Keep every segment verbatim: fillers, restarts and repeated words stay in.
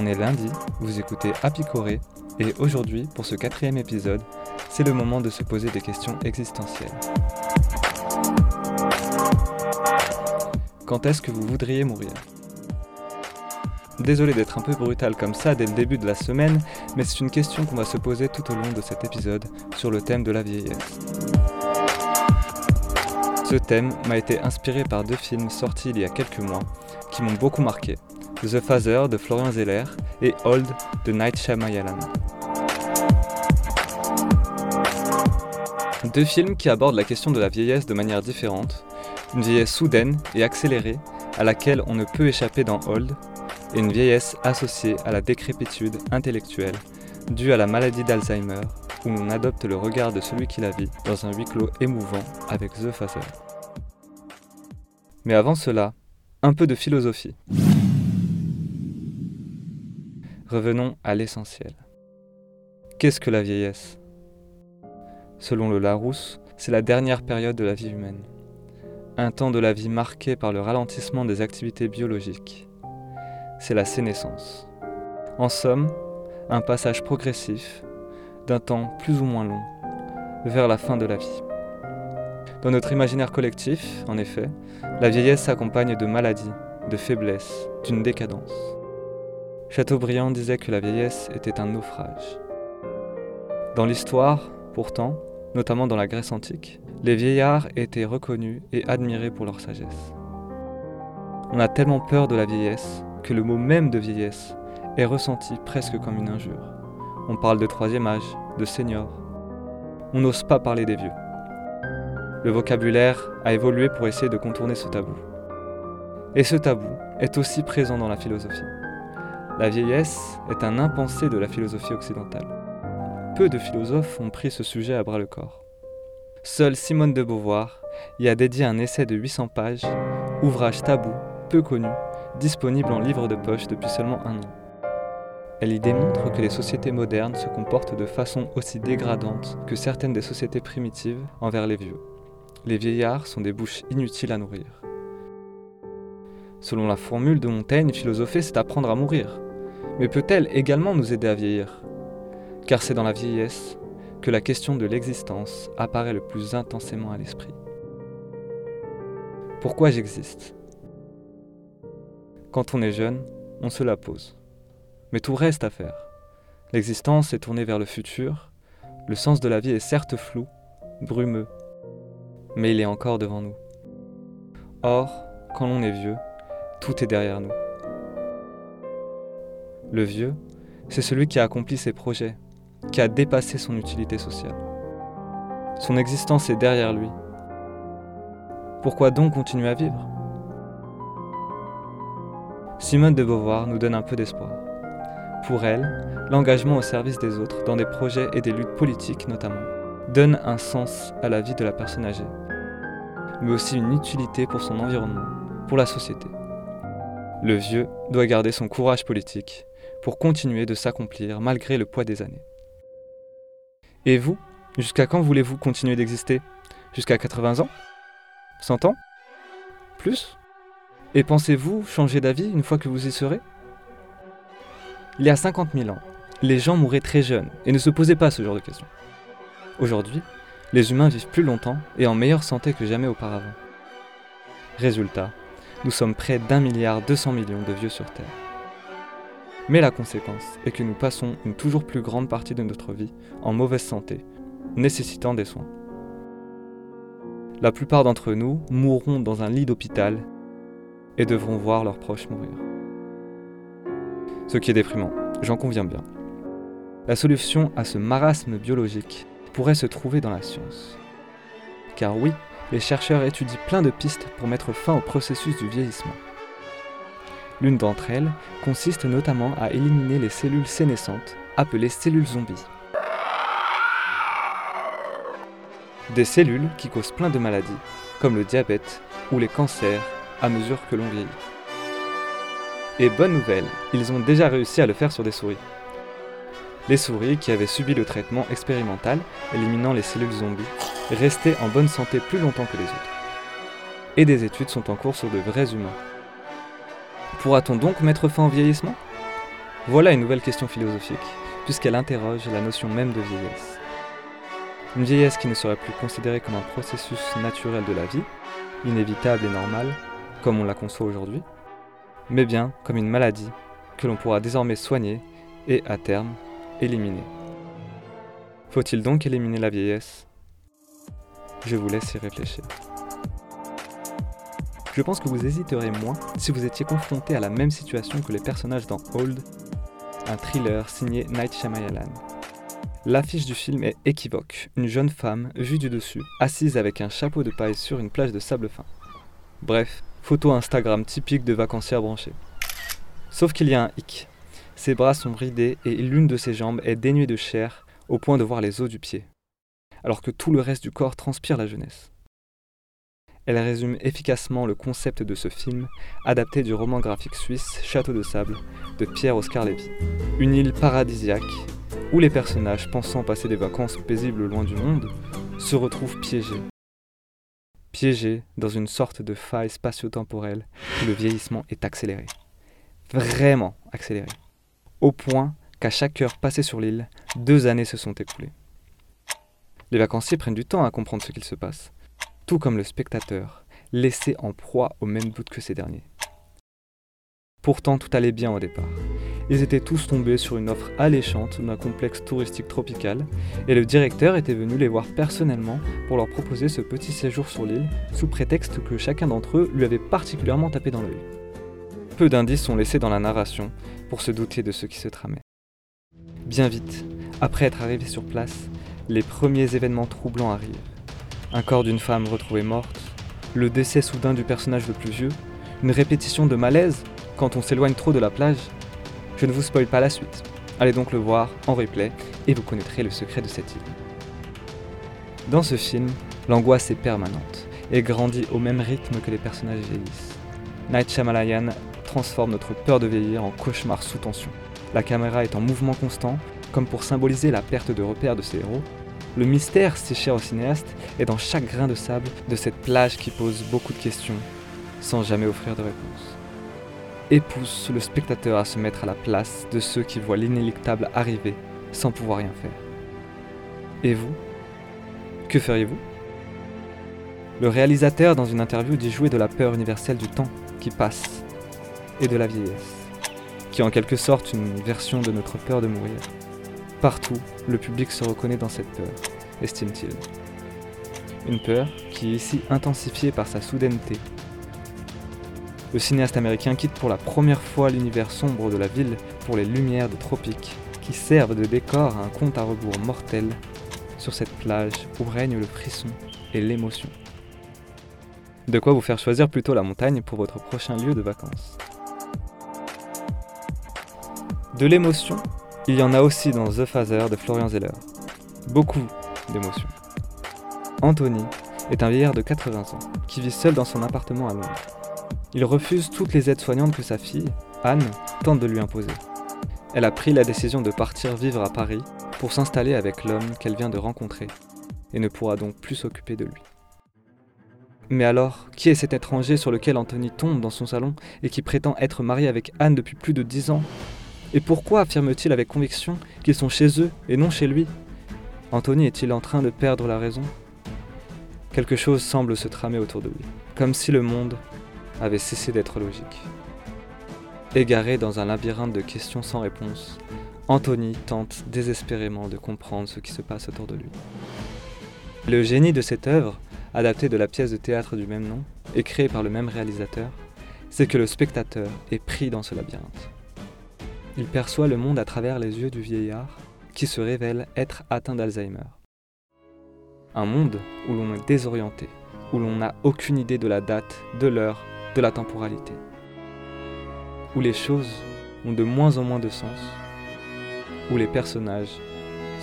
on est lundi, vous écoutez Apicoré, et aujourd'hui, pour ce quatrième épisode, c'est le moment de se poser des questions existentielles. Quand est-ce que vous voudriez mourir ? Désolé d'être un peu brutal comme ça dès le début de la semaine, mais c'est une question qu'on va se poser tout au long de cet épisode sur le thème de la vieillesse. Ce thème m'a été inspiré par deux films sortis il y a quelques mois qui m'ont beaucoup marqué, The Father de Florian Zeller et Old de Night Shyamalan. Deux films qui abordent la question de la vieillesse de manière différente, une vieillesse soudaine et accélérée à laquelle on ne peut échapper dans Old, et une vieillesse associée à la décrépitude intellectuelle due à la maladie d'Alzheimer, où l'on adopte le regard de celui qui la vit dans un huis clos émouvant avec The Father. Mais avant cela, un peu de philosophie. Revenons à l'essentiel. Qu'est-ce que la vieillesse ? Selon le Larousse, c'est la dernière période de la vie humaine. Un temps de la vie marqué par le ralentissement des activités biologiques. C'est la sénescence. En somme, un passage progressif d'un temps plus ou moins long, vers la fin de la vie. Dans notre imaginaire collectif, en effet, la vieillesse s'accompagne de maladies, de faiblesses, d'une décadence. Chateaubriand disait que la vieillesse était un naufrage. Dans l'histoire, pourtant, notamment dans la Grèce antique, les vieillards étaient reconnus et admirés pour leur sagesse. On a tellement peur de la vieillesse que le mot même de vieillesse est ressenti presque comme une injure. On parle de troisième âge, de senior. On n'ose pas parler des vieux. Le vocabulaire a évolué pour essayer de contourner ce tabou. Et ce tabou est aussi présent dans la philosophie. La vieillesse est un impensé de la philosophie occidentale. Peu de philosophes ont pris ce sujet à bras-le-corps. Seule Simone de Beauvoir y a dédié un essai de huit cents pages, ouvrage tabou, peu connu, disponible en livre de poche depuis seulement un an. Elle y démontre que les sociétés modernes se comportent de façon aussi dégradante que certaines des sociétés primitives envers les vieux. Les vieillards sont des bouches inutiles à nourrir. Selon la formule de Montaigne, philosopher, c'est apprendre à mourir. Mais peut-elle également nous aider à vieillir ? Car c'est dans la vieillesse que la question de l'existence apparaît le plus intensément à l'esprit. Pourquoi j'existe ? Quand on est jeune, on se la pose. Mais tout reste à faire. L'existence est tournée vers le futur, le sens de la vie est certes flou, brumeux, mais il est encore devant nous. Or, quand l'on est vieux, tout est derrière nous. Le vieux, c'est celui qui a accompli ses projets, qui a dépassé son utilité sociale. Son existence est derrière lui. Pourquoi donc continuer à vivre ? Simone de Beauvoir nous donne un peu d'espoir. Pour elle, l'engagement au service des autres, dans des projets et des luttes politiques notamment, donne un sens à la vie de la personne âgée, mais aussi une utilité pour son environnement, pour la société. Le vieux doit garder son courage politique pour continuer de s'accomplir malgré le poids des années. Et vous, jusqu'à quand voulez-vous continuer d'exister ? Jusqu'à quatre-vingts ans ? cent ans ? Plus ? Et pensez-vous changer d'avis une fois que vous y serez ? Il y a cinquante mille ans, les gens mouraient très jeunes et ne se posaient pas ce genre de questions. Aujourd'hui, les humains vivent plus longtemps et en meilleure santé que jamais auparavant. Résultat, nous sommes près d'un milliard deux cents millions de vieux sur Terre. Mais la conséquence est que nous passons une toujours plus grande partie de notre vie en mauvaise santé, nécessitant des soins. La plupart d'entre nous mourront dans un lit d'hôpital et devront voir leurs proches mourir. Ce qui est déprimant, j'en conviens bien. La solution à ce marasme biologique pourrait se trouver dans la science. Car oui, les chercheurs étudient plein de pistes pour mettre fin au processus du vieillissement. L'une d'entre elles consiste notamment à éliminer les cellules sénescentes, appelées cellules zombies. Des cellules qui causent plein de maladies, comme le diabète ou les cancers, à mesure que l'on vieillit. Et bonne nouvelle, ils ont déjà réussi à le faire sur des souris. Les souris qui avaient subi le traitement expérimental, éliminant les cellules zombies, restaient en bonne santé plus longtemps que les autres. Et des études sont en cours sur de vrais humains. Pourra-t-on donc mettre fin au vieillissement ? Voilà une nouvelle question philosophique, puisqu'elle interroge la notion même de vieillesse. Une vieillesse qui ne serait plus considérée comme un processus naturel de la vie, inévitable et normal, comme on la conçoit aujourd'hui, mais bien comme une maladie que l'on pourra désormais soigner et, à terme, éliminer. Faut-il donc éliminer la vieillesse ? Je vous laisse y réfléchir. Je pense que vous hésiterez moins si vous étiez confronté à la même situation que les personnages dans Old, un thriller signé Night Shyamalan. L'affiche du film est équivoque, une jeune femme, vue du dessus, assise avec un chapeau de paille sur une plage de sable fin. Bref, photo Instagram typique de vacancière branchée. Sauf qu'il y a un hic. Ses bras sont ridés et l'une de ses jambes est dénuée de chair, au point de voir les os du pied, alors que tout le reste du corps transpire la jeunesse. Elle résume efficacement le concept de ce film, adapté du roman graphique suisse Château de Sable de Pierre Oscar Levy. Une île paradisiaque où les personnages, pensant passer des vacances paisibles loin du monde, se retrouvent piégés. Piégés dans une sorte de faille spatio-temporelle où le vieillissement est accéléré. Vraiment accéléré. Au point qu'à chaque heure passée sur l'île, deux années se sont écoulées. Les vacanciers prennent du temps à comprendre ce qu'il se passe, tout comme le spectateur, laissé en proie aux mêmes doutes que ces derniers. Pourtant, tout allait bien au départ. Ils étaient tous tombés sur une offre alléchante d'un complexe touristique tropical, et le directeur était venu les voir personnellement pour leur proposer ce petit séjour sur l'île, sous prétexte que chacun d'entre eux lui avait particulièrement tapé dans l'œil. Peu d'indices sont laissés dans la narration pour se douter de ce qui se tramait. Bien vite, après être arrivés sur place, les premiers événements troublants arrivent. Un corps d'une femme retrouvée morte, le décès soudain du personnage le plus vieux, une répétition de malaise quand on s'éloigne trop de la plage. Je ne vous spoil pas la suite, allez donc le voir en replay et vous connaîtrez le secret de cette île. Dans ce film, l'angoisse est permanente et grandit au même rythme que les personnages vieillissent. Night Shyamalan transforme notre peur de vieillir en cauchemar sous tension. La caméra est en mouvement constant, comme pour symboliser la perte de repères de ses héros. Le mystère, si cher au cinéaste, est dans chaque grain de sable de cette plage qui pose beaucoup de questions, sans jamais offrir de réponse. Et pousse le spectateur à se mettre à la place de ceux qui voient l'inéluctable arriver, sans pouvoir rien faire. Et vous ? Que feriez-vous ? Le réalisateur, dans une interview, dit jouer de la peur universelle du temps qui passe, et de la vieillesse, qui est en quelque sorte une version de notre peur de mourir. Partout, le public se reconnaît dans cette peur, estime-t-il. Une peur qui est ici intensifiée par sa soudaineté. Le cinéaste américain quitte pour la première fois l'univers sombre de la ville pour les lumières des tropiques, qui servent de décor à un compte à rebours mortel sur cette plage où règne le frisson et l'émotion. De quoi vous faire choisir plutôt la montagne pour votre prochain lieu de vacances. De l'émotion, il y en a aussi dans The Father de Florian Zeller. Beaucoup d'émotions. Anthony est un vieillard de quatre-vingts ans qui vit seul dans son appartement à Londres. Il refuse toutes les aides soignantes que sa fille, Anne, tente de lui imposer. Elle a pris la décision de partir vivre à Paris pour s'installer avec l'homme qu'elle vient de rencontrer et ne pourra donc plus s'occuper de lui. Mais alors, qui est cet étranger sur lequel Anthony tombe dans son salon et qui prétend être marié avec Anne depuis plus de dix ans ? Et pourquoi affirme-t-il avec conviction qu'ils sont chez eux et non chez lui ? Anthony est-il en train de perdre la raison ? Quelque chose semble se tramer autour de lui, comme si le monde avait cessé d'être logique. Égaré dans un labyrinthe de questions sans réponse, Anthony tente désespérément de comprendre ce qui se passe autour de lui. Le génie de cette œuvre, adaptée de la pièce de théâtre du même nom et créée par le même réalisateur, c'est que le spectateur est pris dans ce labyrinthe. Il perçoit le monde à travers les yeux du vieillard, qui se révèle être atteint d'Alzheimer. Un monde où l'on est désorienté, où l'on n'a aucune idée de la date, de l'heure, de la temporalité. Où les choses ont de moins en moins de sens, où les personnages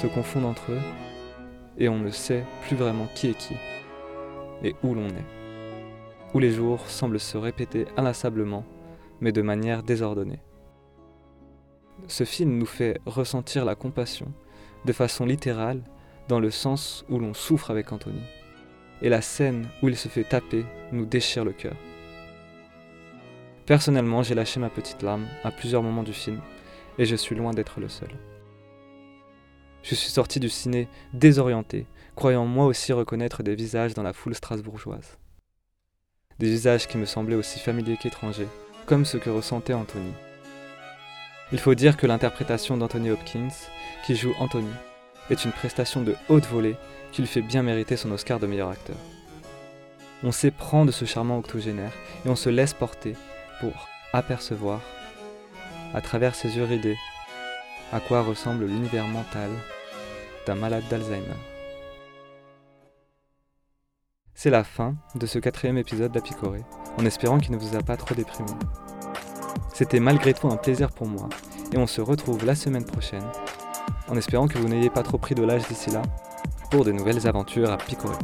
se confondent entre eux, et on ne sait plus vraiment qui est qui, et où l'on est. Où les jours semblent se répéter inlassablement, mais de manière désordonnée. Ce film nous fait ressentir la compassion, de façon littérale, dans le sens où l'on souffre avec Anthony. Et la scène où il se fait taper nous déchire le cœur. Personnellement, j'ai lâché ma petite larme à plusieurs moments du film, et je suis loin d'être le seul. Je suis sorti du ciné désorienté, croyant moi aussi reconnaître des visages dans la foule strasbourgeoise. Des visages qui me semblaient aussi familiers qu'étrangers, comme ce que ressentait Anthony. Il faut dire que l'interprétation d'Anthony Hopkins, qui joue Anthony, est une prestation de haute volée qui lui fait bien mériter son Oscar de meilleur acteur. On s'éprend de ce charmant octogénaire et on se laisse porter pour apercevoir, à travers ses yeux ridés, à quoi ressemble l'univers mental d'un malade d'Alzheimer. C'est la fin de ce quatrième épisode d'Apicoré, en espérant qu'il ne vous a pas trop déprimé. C'était malgré tout un plaisir pour moi, et on se retrouve la semaine prochaine, en espérant que vous n'ayez pas trop pris de l'âge d'ici là, pour de nouvelles aventures à picorer.